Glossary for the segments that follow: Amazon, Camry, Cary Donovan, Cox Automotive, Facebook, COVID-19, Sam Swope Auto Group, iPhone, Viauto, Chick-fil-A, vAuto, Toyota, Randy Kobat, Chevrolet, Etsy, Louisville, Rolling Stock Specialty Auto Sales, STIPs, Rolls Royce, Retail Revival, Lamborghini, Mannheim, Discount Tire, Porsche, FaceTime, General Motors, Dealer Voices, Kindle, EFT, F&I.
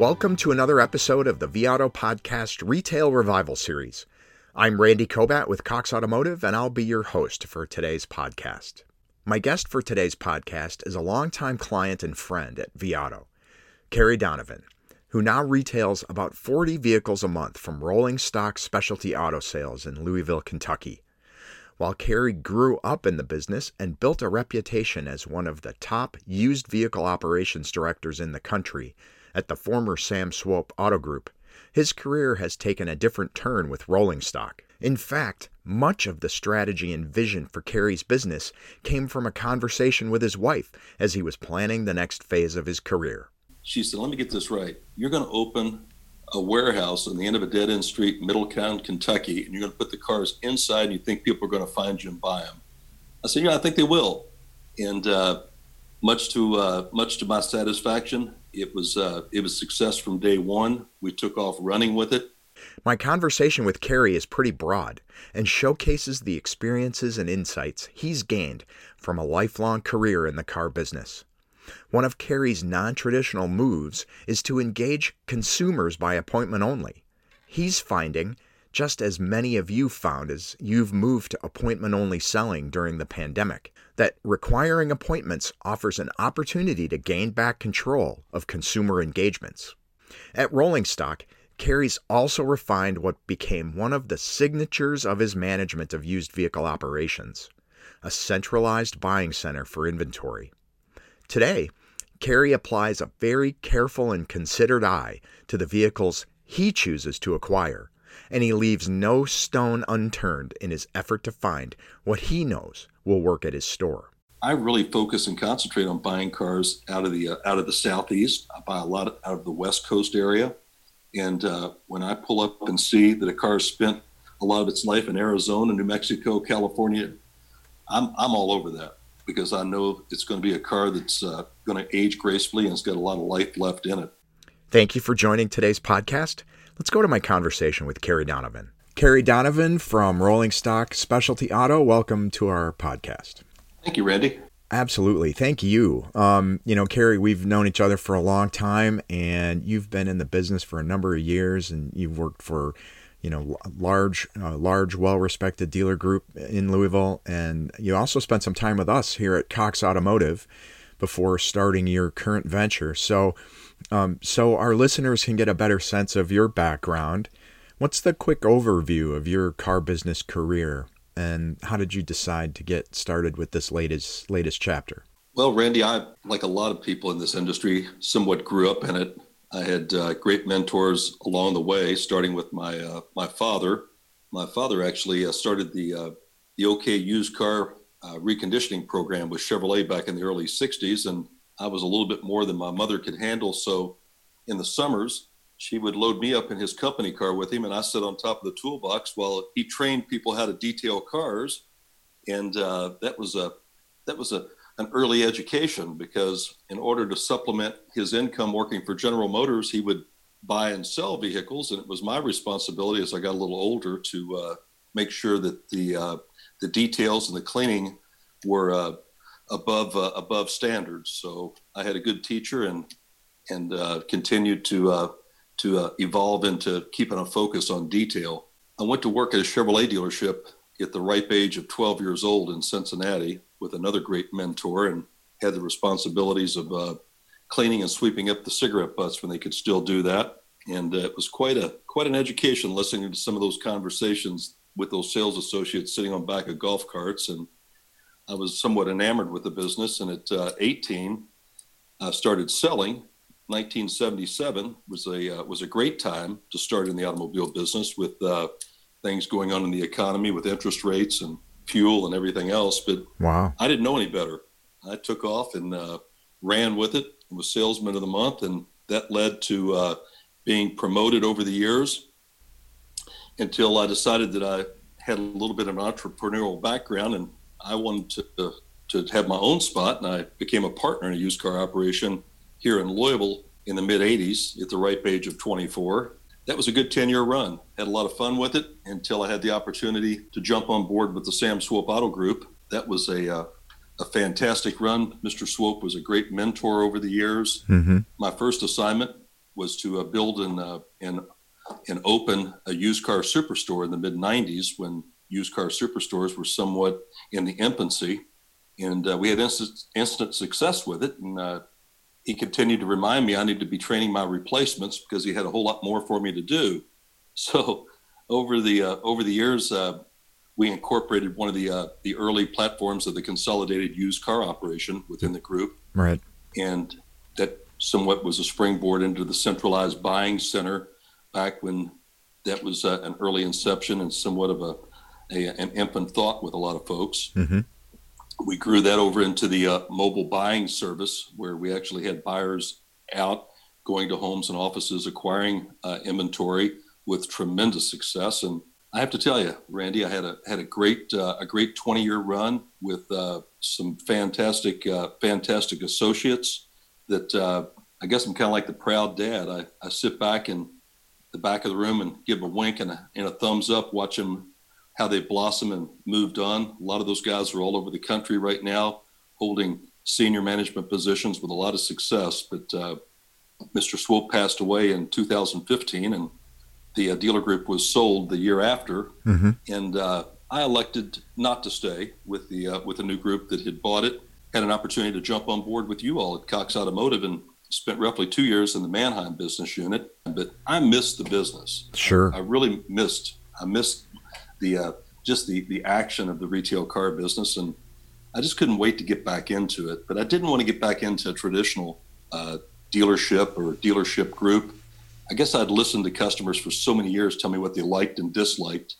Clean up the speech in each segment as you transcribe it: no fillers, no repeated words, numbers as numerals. Welcome to another episode of the Viauto Podcast Retail Revival Series. I'm Randy Kobat with Cox Automotive, and I'll be your host for today's podcast. My guest for today's podcast is a longtime client and friend at Viauto, Cary Donovan, who now retails about 40 vehicles a month from Rolling Stock Specialty Auto Sales in Louisville, Kentucky. While Cary grew up in the business and built a reputation as one of the top used vehicle operations directors in the country at the former Sam Swope Auto Group, his career has taken a different turn with Rolling Stock. In fact, much of the strategy and vision for Cary's business came from a conversation with his wife as he was planning the next phase of his career. She said, let me get this right. You're going to open a warehouse on the end of a dead-end street, Middletown, Kentucky, and you're going to put the cars inside, and you think people are going to find you and buy them. I said, yeah, I think they will. And much to my satisfaction, it was success from day one. We took off running with it. My conversation with Cary is pretty broad and showcases the experiences and insights he's gained from a lifelong career in the car business. One of Cary's non-traditional moves is to engage consumers by appointment only. He's finding, just as many of you found as you've moved to appointment-only selling during the pandemic, that requiring appointments offers an opportunity to gain back control of consumer engagements. At Rolling Stock, Cary's also refined what became one of the signatures of his management of used vehicle operations, a centralized buying center for inventory. Today, Cary applies a very careful and considered eye to the vehicles he chooses to acquire, and he leaves no stone unturned in his effort to find what he knows will work at his store. I really focus and concentrate on buying cars out of the Southeast. I buy a lot out of the West Coast area, and when I pull up and see that a car spent a lot of its life in Arizona, New Mexico, California, I'm all over that, because I know it's going to be a car that's going to age gracefully and it's got a lot of life left in it. Thank you for joining today's podcast. Let's go to my conversation with Cary Donovan. Cary Donovan from Rolling Stock Specialty Auto, welcome to our podcast. Thank you, Randy. Absolutely. Thank you. Cary, we've known each other for a long time, and you've been in the business for a number of years, and you've worked for large, well-respected dealer group in Louisville. And you also spent some time with us here at Cox Automotive before starting your current venture. So our listeners can get a better sense of your background. What's the quick overview of your car business career, and how did you decide to get started with this latest chapter? Well, Randy, I, like a lot of people in this industry, somewhat grew up in it. I had great mentors along the way, starting with my father. My father actually started the OK used car reconditioning program with Chevrolet back in the early 60s, and I was a little bit more than my mother could handle. So in the summers, she would load me up in his company car with him, and I sit on top of the toolbox while he trained people how to detail cars. And that was an early education, because in order to supplement his income working for General Motors, he would buy and sell vehicles. And it was my responsibility as I got a little older to make sure that the details and the cleaning were above standards. So I had a good teacher and continued to evolve into keeping a focus on detail. I went to work at a Chevrolet dealership at the ripe age of 12 years old in Cincinnati, with another great mentor, and had the responsibilities of cleaning and sweeping up the cigarette butts when they could still do that. And it was quite an education, listening to some of those conversations with those sales associates sitting on back of golf carts. And I was somewhat enamored with the business. And at 18, I started selling. 1977 was a great time to start in the automobile business, with things going on in the economy with interest rates and fuel and everything else. But wow, I didn't know any better. I took off and ran with it, and was salesman of the month. And that led to being promoted over the years, until I decided that I had a little bit of an entrepreneurial background and I wanted to have my own spot. And I became a partner in a used car operation here in Louisville in the mid 80s at the ripe age of 24. That was a good 10-year run. Had a lot of fun with it until I had the opportunity to jump on board with the Sam Swope Auto Group. That was a fantastic run. Mr. Swope was a great mentor over the years. Mm-hmm. My first assignment was to build and open a used car superstore in the mid 90s when used car superstores were somewhat in the infancy. And we had instant success with it. And he continued to remind me I need to be training my replacements because he had a whole lot more for me to do. So over the years, we incorporated one of the early platforms of the consolidated used car operation within the group. Right. And that somewhat was a springboard into the centralized buying center back when that was an early inception and somewhat of an infant thought with a lot of folks. Mm-hmm. We grew that over into the mobile buying service where we actually had buyers out going to homes and offices, acquiring inventory with tremendous success. And I have to tell you, Randy, I had a great 20-year run with some fantastic associates that I guess I'm kind of like the proud dad. I sit back in the back of the room and give a wink and a thumbs up, watch them, how they blossom and moved on. A lot of those guys are all over the country right now, holding senior management positions with a lot of success. But Mr. Swope passed away in 2015, and the dealer group was sold the year after. Mm-hmm. And I elected not to stay with the new group that had bought it. Had an opportunity to jump on board with you all at Cox Automotive and spent roughly 2 years in the Mannheim business unit. But I missed the business. Sure. I really missed the just the action of the retail car business, and I just couldn't wait to get back into it. But I didn't want to get back into a traditional dealership or dealership group. I guess I'd listened to customers for so many years tell me what they liked and disliked.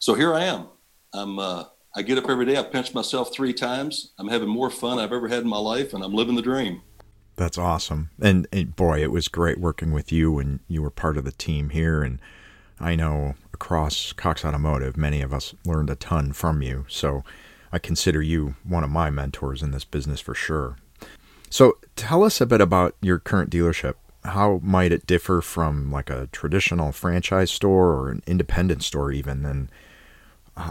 So here I am. I get up every day. I pinch myself 3 times. I'm having more fun I've ever had in my life, and I'm living the dream. That's awesome. And boy, it was great working with you, and you were part of the team here. And I know across Cox Automotive, many of us learned a ton from you. So I consider you one of my mentors in this business for sure. So tell us a bit about your current dealership. How might it differ from like a traditional franchise store or an independent store even? And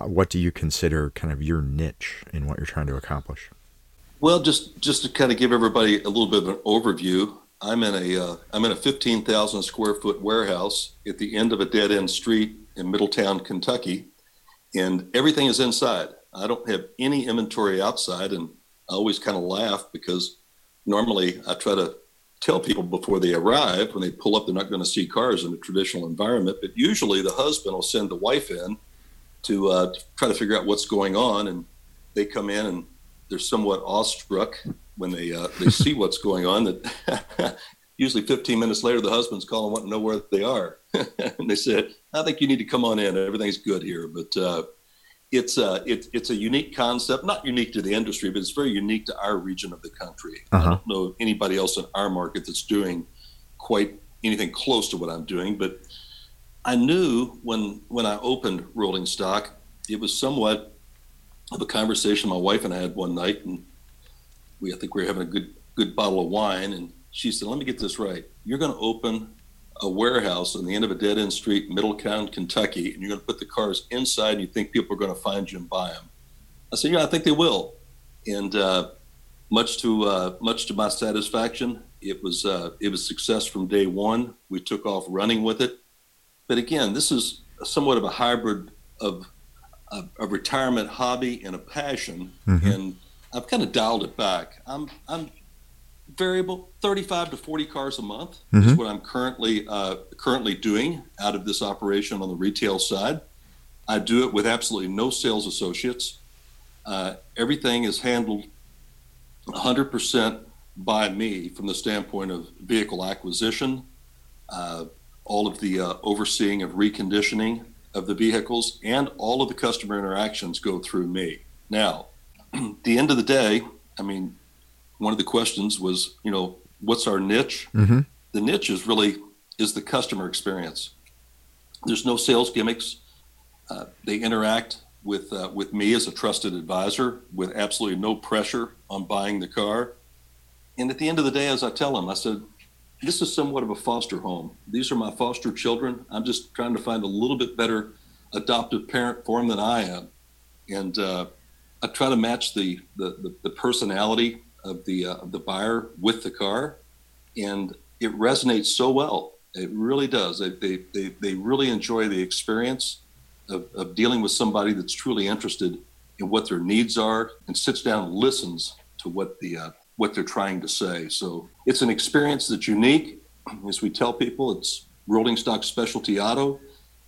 what do you consider kind of your niche in what you're trying to accomplish? Well, just to kind of give everybody a little bit of an overview, I'm in a 15,000 square foot warehouse at the end of a dead end street in Middletown, Kentucky, and everything is inside. I don't have any inventory outside, and I always kind of laugh because normally I try to tell people before they arrive, when they pull up, they're not going to see cars in a traditional environment, but usually the husband will send the wife in to try to figure out what's going on, and they come in and they're somewhat awestruck when they see what's going on. That usually 15 minutes later, the husband's calling, wanting to know where they are. And they said, I think you need to come on in. Everything's good here. But it's a unique concept, not unique to the industry, but it's very unique to our region of the country. Uh-huh. I don't know of anybody else in our market that's doing quite anything close to what I'm doing. But I knew when I opened Rolling Stock, it was somewhat of a conversation my wife and I had one night, and I think we were having a good bottle of wine, and she said, let me get this right. You're going to open a warehouse on the end of a dead-end street, Middletown, Kentucky, and you're going to put the cars inside, and you think people are going to find you and buy them. I said, yeah, I think they will. And much to my satisfaction, it was success from day one. We took off running with it. But again, this is somewhat of a hybrid of a retirement hobby and a passion. Mm-hmm. And I've kind of dialed it back. I'm variable, 35 to 40 cars a month. Mm-hmm. Is what I'm currently doing out of this operation on the retail side. I do it with absolutely no sales associates. Everything is handled 100% by me from the standpoint of vehicle acquisition, all of the overseeing of reconditioning of the vehicles, and all of the customer interactions go through me. Now, at the end of the day, I mean, one of the questions was, what's our niche? Mm-hmm. The niche is the customer experience. There's no sales gimmicks. They interact with me as a trusted advisor with absolutely no pressure on buying the car. And at the end of the day, as I tell them, I said, this is somewhat of a foster home. These are my foster children. I'm just trying to find a little bit better adoptive parent for them than I am. And I try to match the personality of the buyer with the car. And it resonates so well. It really does. They really enjoy the experience of dealing with somebody that's truly interested in what their needs are and sits down and listens to what they're trying to say. So it's an experience that's unique. As we tell people, it's Rolling Stock Specialty Auto.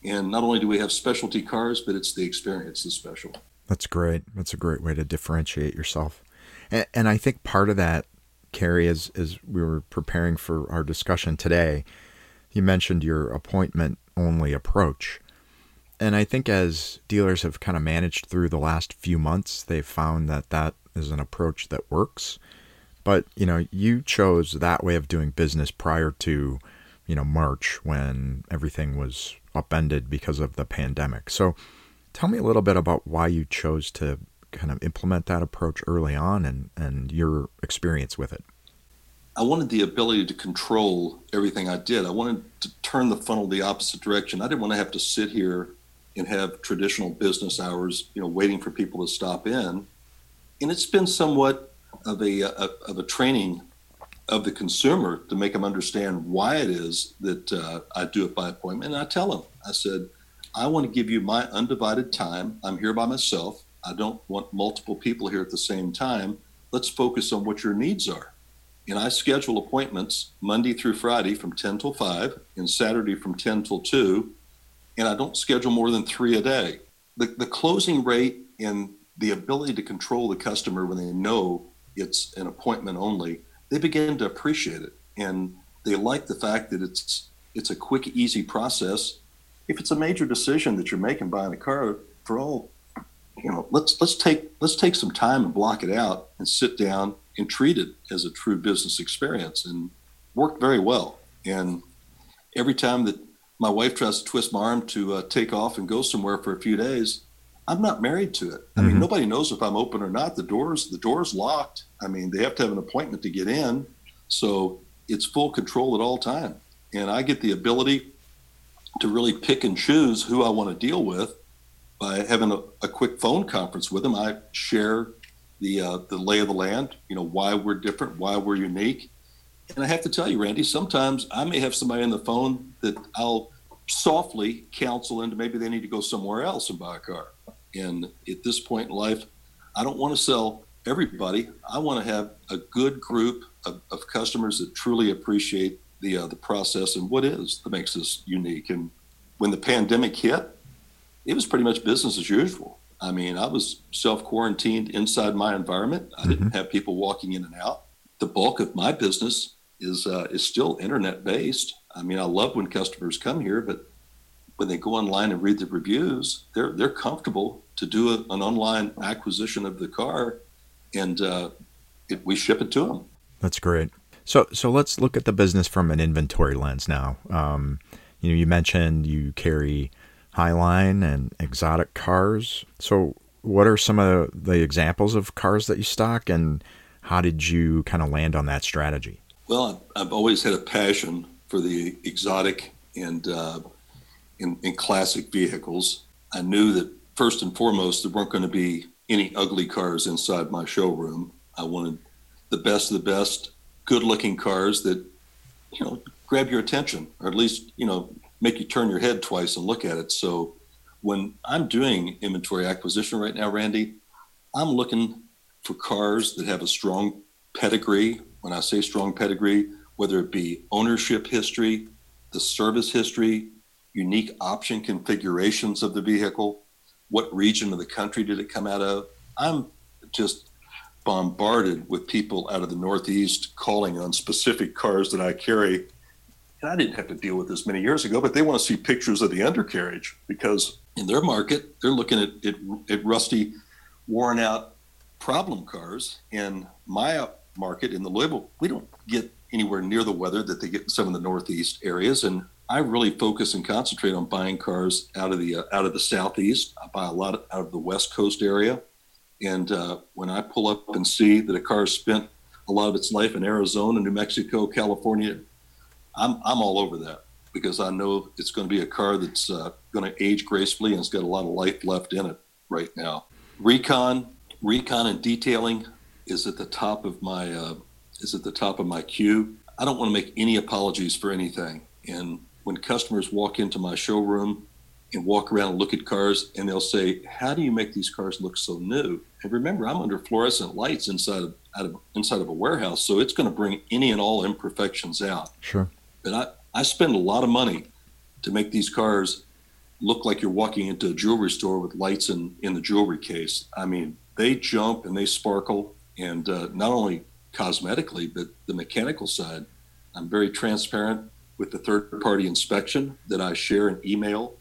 And not only do we have specialty cars, but it's the experience that's special. That's great. That's a great way to differentiate yourself. And I think part of that, Cary, as we were preparing for our discussion today, you mentioned your appointment-only approach. And I think as dealers have kind of managed through the last few months, they've found that that is an approach that works. But, you know, you chose that way of doing business prior to, you know, March, when everything was upended because of the pandemic. So tell me a little bit about why you chose to kind of implement that approach early on and your experience with it. I wanted the ability to control everything I did. I wanted to turn the funnel the opposite direction. I didn't want to have to sit here and have traditional business hours, you know, waiting for people to stop in. And it's been somewhat of a training of the consumer to make them understand why it is that I do it by appointment. And I tell them, I said, I want to give you my undivided time. I'm here by myself. I don't want multiple people here at the same time. Let's focus on what your needs are. And I schedule appointments Monday through Friday from 10 till 5 and Saturday from 10 till 2. And I don't schedule more than 3 a day. The closing rate and the ability to control the customer when they know it's an appointment only, they begin to appreciate it. And they like the fact that it's a quick, easy process. If it's a major decision that you're making buying a car, for all, you know, let's take some time and block it out and sit down and treat it as a true business experience. And worked very well. And every time that my wife tries to twist my arm to take off and go somewhere for a few days, I'm not married to it. I mean, mm-hmm. Nobody knows if I'm open or not. The door's locked. I mean, they have to have an appointment to get in. So it's full control at all time. And I get the ability to really pick and choose who I want to deal with by having a quick phone conference with them. I share the lay of the land, you know, why we're different, why we're unique. And I have to tell you, Randy, sometimes I may have somebody on the phone that I'll softly counsel into maybe they need to go somewhere else and buy a car. And at this point in life, I don't want to sell everybody. I want to have a good group of customers that truly appreciate the process and what is that makes us unique. And when the pandemic hit, it was pretty much business as usual. I mean, I was self-quarantined inside my environment. I didn't have people walking in and out. The bulk of my business is still internet-based. I mean, I love when customers come here, but when they go online and read the reviews, they're comfortable to do an online acquisition of the car, and we ship it to them. That's great. So let's look at the business from an inventory lens now. You know, you mentioned you carry highline and exotic cars. So what are some of the examples of cars that you stock, and how did you kind of land on that strategy? Well, I've always had a passion for the exotic and in classic vehicles. I knew that first and foremost, there weren't going to be any ugly cars inside my showroom. I wanted the best of the best, good looking cars that, you know, grab your attention, or at least, you know, make you turn your head twice and look at it. So when I'm doing inventory acquisition right now, Randy, I'm looking for cars that have a strong pedigree. When I say strong pedigree, whether it be ownership history, the service history, unique option configurations of the vehicle, what region of the country did it come out of? I'm just bombarded with people out of the Northeast calling on specific cars that I carry. And I didn't have to deal with this many years ago, but they want to see pictures of the undercarriage because in their market, they're looking at rusty, worn out problem cars. In my market, in the Louisville, we don't get anywhere near the weather that they get in some of the Northeast areas. And I really focus and concentrate on buying cars out of the Southeast. I buy a lot out of the West Coast area. And when I pull up and see that a car spent a lot of its life in Arizona, New Mexico, California, I'm all over that because I know it's going to be a car that's going to age gracefully and it's got a lot of life left in it right now. Recon and detailing is at the top of my queue. I don't want to make any apologies for anything. And when customers walk into my showroom and walk around and look at cars, and they'll say, how do you make these cars look so new? And remember, I'm under fluorescent lights inside of a warehouse, so it's going to bring any and all imperfections out. Sure. But I spend a lot of money to make these cars look like you're walking into a jewelry store with lights in the jewelry case. I mean, they jump and they sparkle, and not only cosmetically, but the mechanical side. I'm very transparent with the third-party inspection that I share an email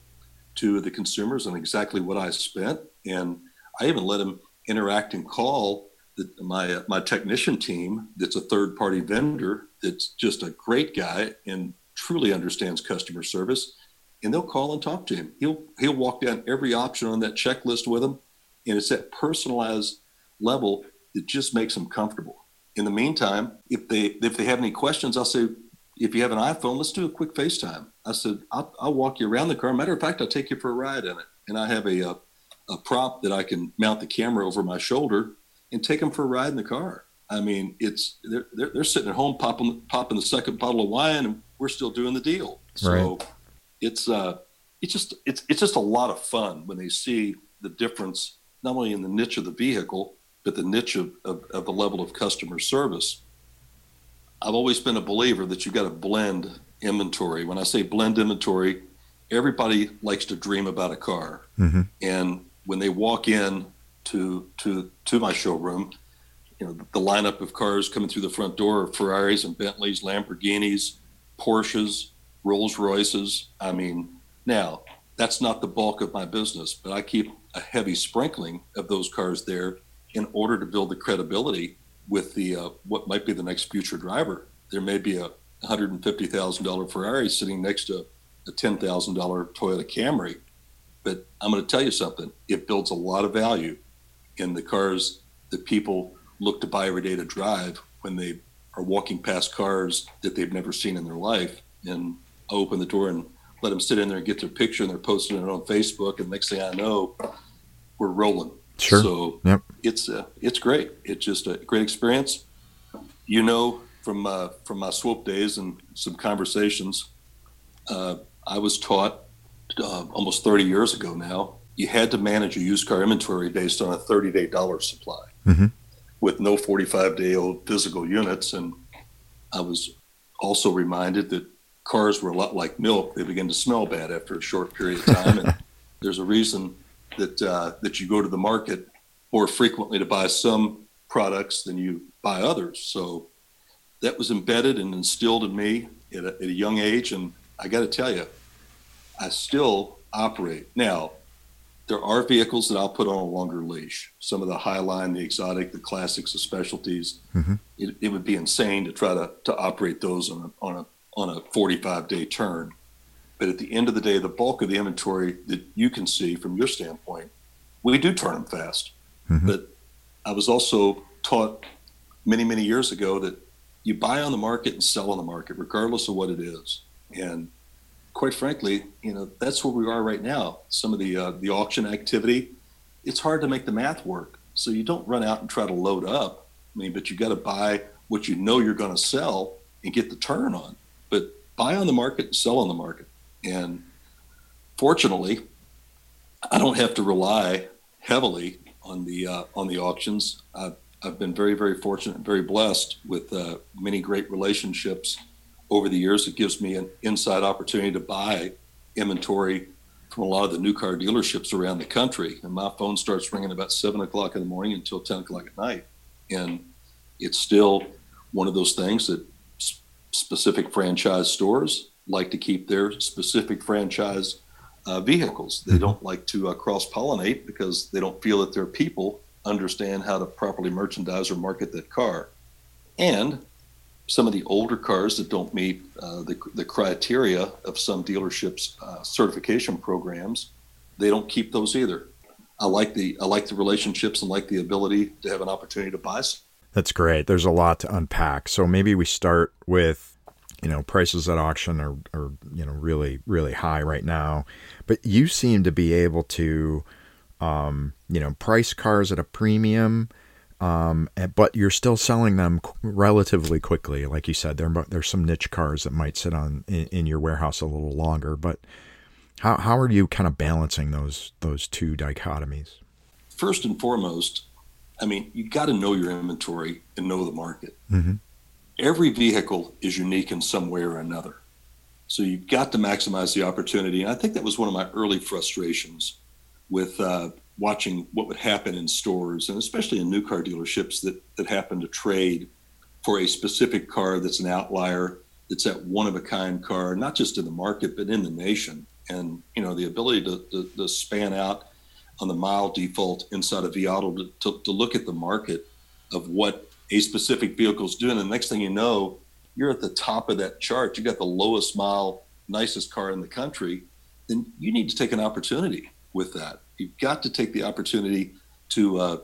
to the consumers on exactly what I spent. And I even let them interact and call my technician team that's a third-party vendor that's just a great guy and truly understands customer service. And they'll call and talk to him. He'll walk down every option on that checklist with them. And it's that personalized level that just makes them comfortable. In the meantime, if they have any questions, I'll say, if you have an iPhone, let's do a quick FaceTime. I said, I'll walk you around the car. Matter of fact, I'll take you for a ride in it. And I have a prop that I can mount the camera over my shoulder and take them for a ride in the car. I mean, it's they're sitting at home popping the second bottle of wine, and we're still doing the deal. So right. It's just a lot of fun when they see the difference, not only in the niche of the vehicle, but the niche of the level of customer service. I've always been a believer that you've got to blend inventory. When I say blend inventory, everybody likes to dream about a car. Mm-hmm. And when they walk in to my showroom, you know, the lineup of cars coming through the front door are Ferraris and Bentleys, Lamborghinis, Porsches, Rolls Royces. I mean, now that's not the bulk of my business, but I keep a heavy sprinkling of those cars there in order to build the credibility with the what might be the next future driver. There may be a $150,000 Ferrari sitting next to a $10,000 Toyota Camry, but I'm going to tell you something. It builds a lot of value in the cars that people look to buy every day to drive when they are walking past cars that they've never seen in their life. And I open the door and let them sit in there and get their picture, and they're posting it on Facebook. And next thing I know, we're rolling. Sure. So yep. It's great. It's just a great experience. You know, from my Swope days and some conversations, I was taught almost 30 years ago now, you had to manage a used car inventory based on a 30-day dollar supply mm-hmm. with no 45-day-old physical units. And I was also reminded that cars were a lot like milk. They begin to smell bad after a short period of time. And there's a reason that you go to the market more frequently to buy some products than you buy others. So that was embedded and instilled in me at a young age. And I got to tell you, I still operate. Now, there are vehicles that I'll put on a longer leash. Some of the highline, the exotic, the classics, the specialties. Mm-hmm. It would be insane to try to operate those on a 45-day turn. But at the end of the day, the bulk of the inventory that you can see from your standpoint, we do turn them fast. Mm-hmm. But I was also taught many, many years ago that you buy on the market and sell on the market, regardless of what it is. And quite frankly, you know, that's where we are right now. Some of the auction activity, it's hard to make the math work. So you don't run out and try to load up. I mean, but you got to buy what you know you're going to sell and get the turn on. But buy on the market and sell on the market. And fortunately, I don't have to rely heavily on the auctions. I've been very, very fortunate and very blessed with many great relationships over the years. It gives me an inside opportunity to buy inventory from a lot of the new car dealerships around the country. And my phone starts ringing about 7:00 in the morning until 10:00 at night. And it's still one of those things that specific franchise stores like to keep their specific franchise vehicles. They don't like to cross-pollinate because they don't feel that their people understand how to properly merchandise or market that car. And some of the older cars that don't meet the criteria of some dealerships' certification programs, they don't keep those either. I like the relationships and like the ability to have an opportunity to buy. That's great. There's a lot to unpack. So maybe we start with, you know, prices at auction are, you know, really, really high right now, but you seem to be able to, you know, price cars at a premium But you're still selling them relatively quickly. Like you said, there's some niche cars that might sit on in your warehouse a little longer. But how are you kind of balancing those two dichotomies? First and foremost, I mean, you got to know your inventory and know the market. Mm-hmm. Every vehicle is unique in some way or another. So you've got to maximize the opportunity. And I think that was one of my early frustrations with watching what would happen in stores, and especially in new car dealerships that happen to trade for a specific car that's an outlier, that's that one-of-a-kind car, not just in the market, but in the nation. And, you know, the ability to span out on the mile default inside of vAuto to look at the market of what a specific vehicle is doing. And the next thing you know, you're at the top of that chart. You got the lowest mile, nicest car in the country. Then you need to take an opportunity with that. You've got to take the opportunity to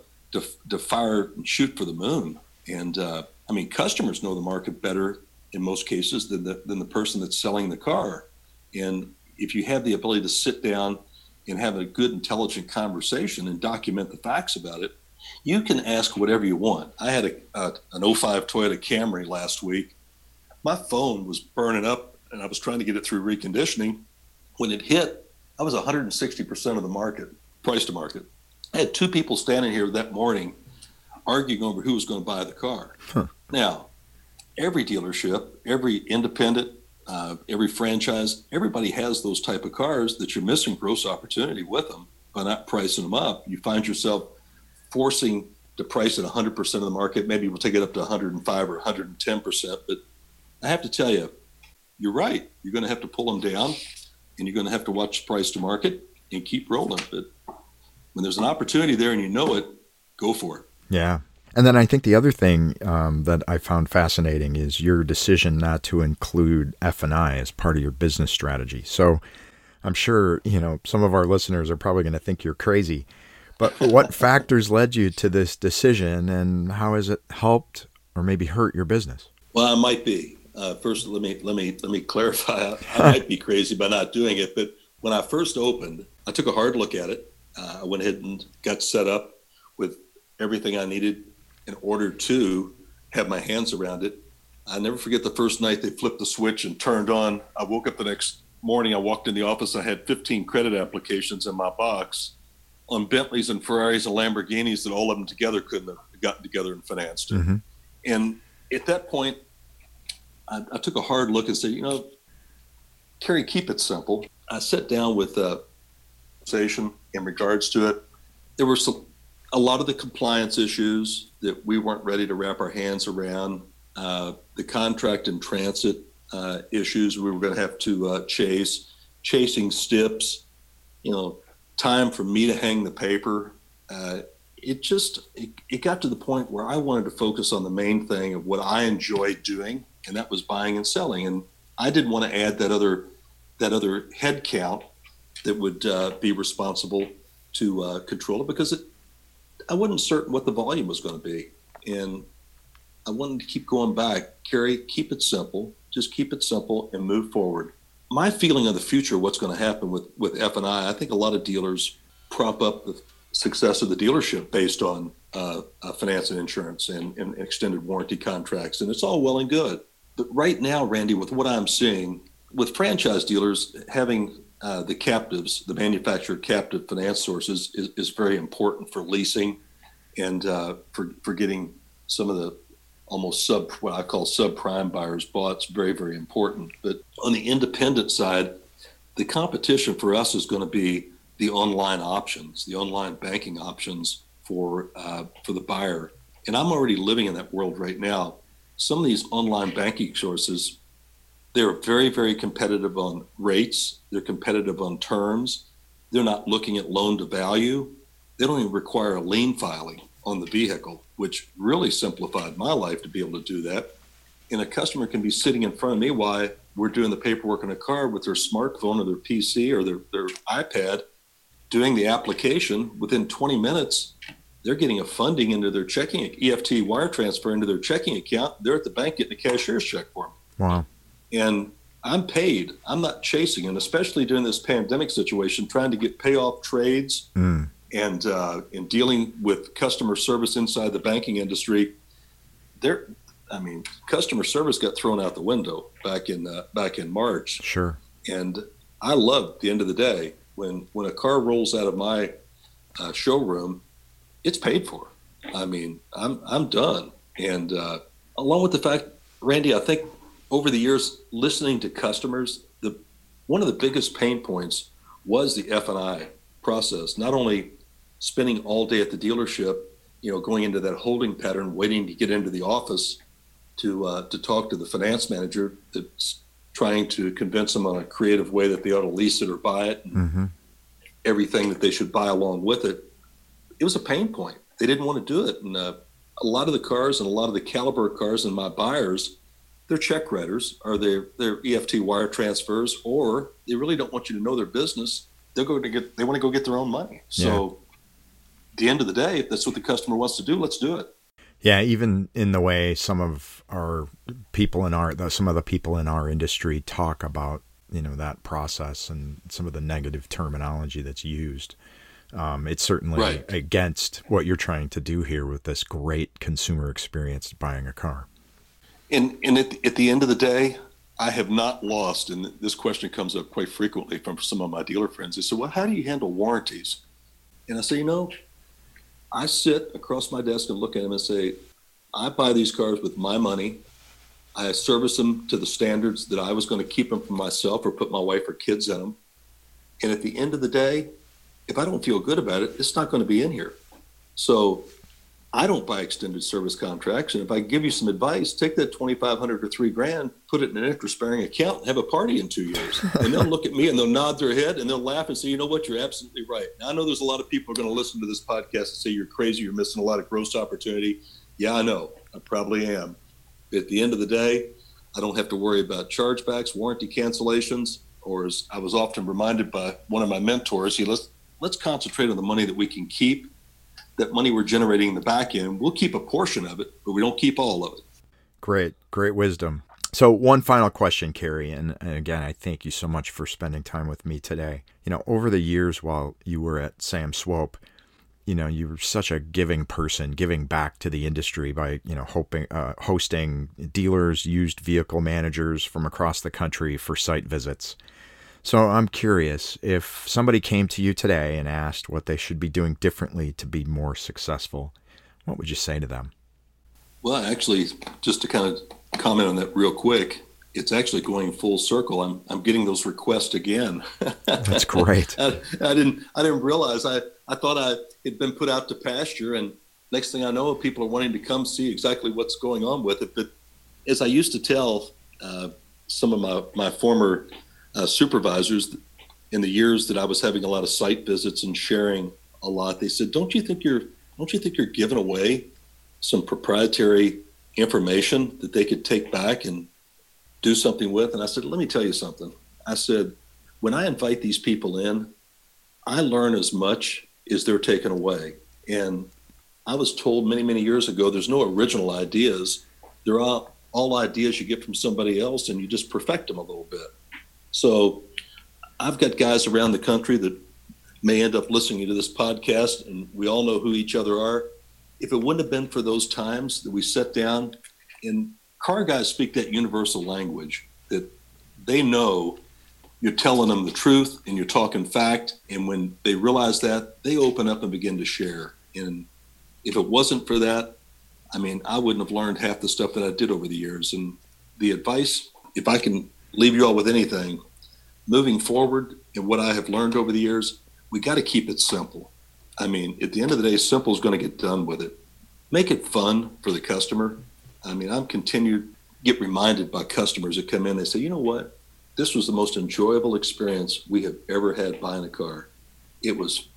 fire and shoot for the moon. And I mean, customers know the market better in most cases than the person that's selling the car. And if you have the ability to sit down and have a good, intelligent conversation and document the facts about it, you can ask whatever you want. I had an 05 Toyota Camry last week. My phone was burning up and I was trying to get it through reconditioning. When it hit, I was 160% of the market, price to market. I had two people standing here that morning arguing over who was going to buy the car. Huh. Now, every dealership, every independent, every franchise, everybody has those type of cars that you're missing gross opportunity with them by not pricing them up. You find yourself forcing the price at 100% of the market. Maybe we'll take it up to 105 or 110%, but I have to tell you, you're right. You're going to have to pull them down, and you're going to have to watch price to market and keep rolling. But when there's an opportunity there and you know it, go for it. Yeah. And then I think the other thing that I found fascinating is your decision not to include F&I as part of your business strategy. So I'm sure, you know, some of our listeners are probably going to think you're crazy, but what factors led you to this decision, and how has it helped or maybe hurt your business? Well, I might be. First, let me clarify. I might be crazy by not doing it, but when I first opened, I took a hard look at it. I went ahead and got set up with everything I needed in order to have my hands around it. I never forget the first night they flipped the switch and turned on. I woke up the next morning. I walked in the office. I had 15 credit applications in my box on Bentleys and Ferraris and Lamborghinis that all of them together couldn't have gotten together and financed it. Mm-hmm. And at that point, I took a hard look and said, you know, Cary, keep it simple. I sat down with a conversation in regards to it. There were a lot of the compliance issues that we weren't ready to wrap our hands around, the contract and transit issues we were going to have to chasing STIPs, you know, time for me to hang the paper. It got to the point where I wanted to focus on the main thing of what I enjoy doing, and that was buying and selling. And I didn't want to add that other head count that would be responsible to control it, because I wasn't certain what the volume was going to be. And I wanted to keep going back, Cary, keep it simple. Just keep it simple and move forward. My feeling of the future, what's going to happen with F&I, I think a lot of dealers prop up the success of the dealership based on finance and insurance and extended warranty contracts. And it's all well and good. But right now, Randy, with what I'm seeing, with franchise dealers having the captives, the manufacturer captive finance sources is very important for leasing and for getting some of the almost what I call subprime buyers bought. It's very, very important. But on the independent side, the competition for us is going to be the online options, the online banking options for the buyer. And I'm already living in that world right now. Some of these online banking sources, they're very, very competitive on rates. They're competitive on terms. They're not looking at loan to value. They don't even require a lien filing on the vehicle, which really simplified my life to be able to do that. And a customer can be sitting in front of me while we're doing the paperwork in a car with their smartphone or their PC or their iPad, doing the application. Within 20 minutes, they're getting a funding into their checking, EFT wire transfer into their checking account. They're at the bank getting a cashier's check for them. Wow. And I'm paid. I'm not chasing. And especially during this pandemic situation, trying to get payoff trades and dealing with customer service inside the banking industry, there, I mean, customer service got thrown out the window back in March. Sure. And I love, at the end of the day, when a car rolls out of my showroom, it's paid for. I mean, I'm done. And along with the fact, Randy, I think over the years, listening to customers, one of the biggest pain points was the F&I process. Not only spending all day at the dealership, going into that holding pattern, waiting to get into the office to talk to the finance manager that's trying to convince them on a creative way that they ought to lease it or buy it, and mm-hmm. everything that they should buy along with it. It was a pain point. They didn't want to do it. And a lot of the cars and a lot of the caliber of cars and my buyers, they're check writers or they're EFT wire transfers, or they really don't want you to know their business. They want to go get their own money. So at the end of the day, if that's what the customer wants to do, let's do it. Yeah. Even in the way some of the people in our industry talk about, that process and some of the negative terminology that's used. It's certainly right. Against what you're trying to do here with this great consumer experience buying a car. And at the end of the day, I have not lost, and this question comes up quite frequently from some of my dealer friends. They say, well, how do you handle warranties? And I say, I sit across my desk and look at them and say, I buy these cars with my money. I service them to the standards that I was going to keep them for myself or put my wife or kids in them. And at the end of the day, if I don't feel good about it, it's not going to be in here. So I don't buy extended service contracts. And if I give you some advice, take that $2,500 or $3,000, put it in an interest-bearing account, and have a party in 2 years. And they'll look at me and they'll nod their head and they'll laugh and say, you know what, you're absolutely right. Now, I know there's a lot of people who are going to listen to this podcast and say, you're crazy, you're missing a lot of gross opportunity. Yeah, I know. I probably am. But at the end of the day, I don't have to worry about chargebacks, warranty cancellations, or as I was often reminded by one of my mentors, let's concentrate on the money that we can keep. That money we're generating in the back end, we'll keep a portion of it, but we don't keep all of it. Great wisdom. So one final question, Cary, and again, I thank you so much for spending time with me today. Over the years while you were at Sam Swope, you were such a giving person, giving back to the industry by, hosting dealers, used vehicle managers from across the country for site visits. So I'm curious, if somebody came to you today and asked what they should be doing differently to be more successful, what would you say to them? Well, actually, just to kind of comment on that real quick, it's actually going full circle. I'm getting those requests again. That's great. I didn't realize. I thought I had been put out to pasture, and next thing I know, people are wanting to come see exactly what's going on with it. But as I used to tell some of my former supervisors in the years that I was having a lot of site visits and sharing a lot, they said, don't you think you're giving away some proprietary information that they could take back and do something with? And I said, let me tell you something. I said, when I invite these people in, I learn as much as they're taken away. And I was told many, many years ago, there's no original ideas. They're all ideas you get from somebody else, and you just perfect them a little bit. So I've got guys around the country that may end up listening to this podcast, and we all know who each other are. If it wouldn't have been for those times that we sat down, and car guys speak that universal language that they know you're telling them the truth and you're talking fact. And when they realize that, they open up and begin to share. And if it wasn't for that, I wouldn't have learned half the stuff that I did over the years. And the advice, if I can leave you all with anything, moving forward and what I have learned over the years, we got to keep it simple. At the end of the day, simple is going to get done with it. Make it fun for the customer. I'm continued get reminded by customers that come in, they say, you know what? This was the most enjoyable experience we have ever had buying a car. It was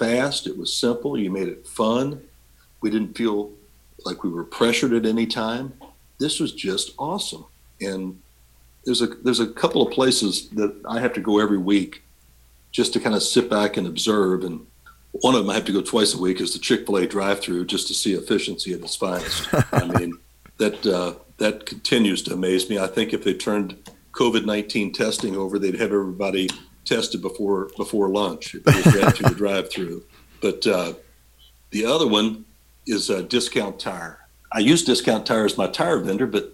fast. It was simple. You made it fun. We didn't feel like we were pressured at any time. This was just awesome. And there's a couple of places that I have to go every week just to kind of sit back and observe. And one of them I have to go twice a week is the Chick-fil-A drive-thru just to see efficiency at its finest. That continues to amaze me. I think if they turned COVID-19 testing over, they'd have everybody tested before lunch if they ran through the drive-thru. But the other one is a Discount Tire. I use Discount Tire as my tire vendor, but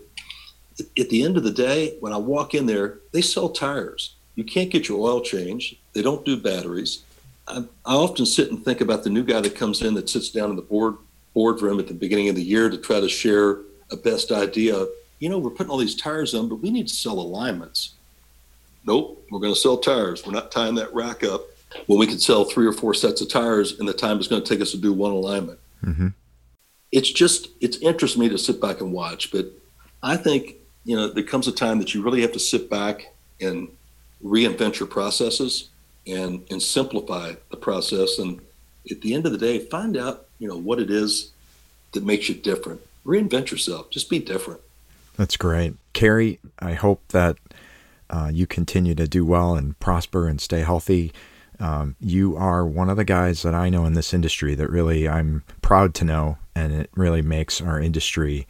at the end of the day, when I walk in there, they sell tires. You can't get your oil changed. They don't do batteries. I often sit and think about the new guy that comes in that sits down in the boardroom at the beginning of the year to try to share a best idea. You know, we're putting all these tires on, but we need to sell alignments. Nope, we're going to sell tires. We're not tying that rack up when we can sell 3 or 4 sets of tires in the time it's going to take us to do one alignment. Mm-hmm. It's just, it interests me to sit back and watch, but I think, you know, there comes a time that you really have to sit back and reinvent your processes and simplify the process. And at the end of the day, find out, you know, what it is that makes you different. Reinvent yourself. Just be different. That's great. Cary, I hope that you continue to do well and prosper and stay healthy. You are one of the guys that I know in this industry that really I'm proud to know, and it really makes our industry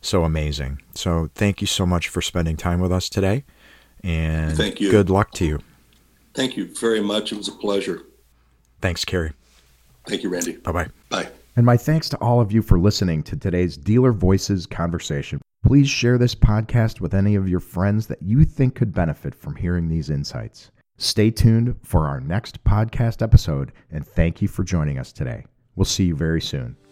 so amazing. So thank you so much for spending time with us today, and thank you. Good luck to you. Thank you very much. It was a pleasure. Thanks, Cary. Thank you, Randy. Bye-bye. Bye. And my thanks to all of you for listening to today's Dealer Voices conversation. Please share this podcast with any of your friends that you think could benefit from hearing these insights. Stay tuned for our next podcast episode, and thank you for joining us today. We'll see you very soon.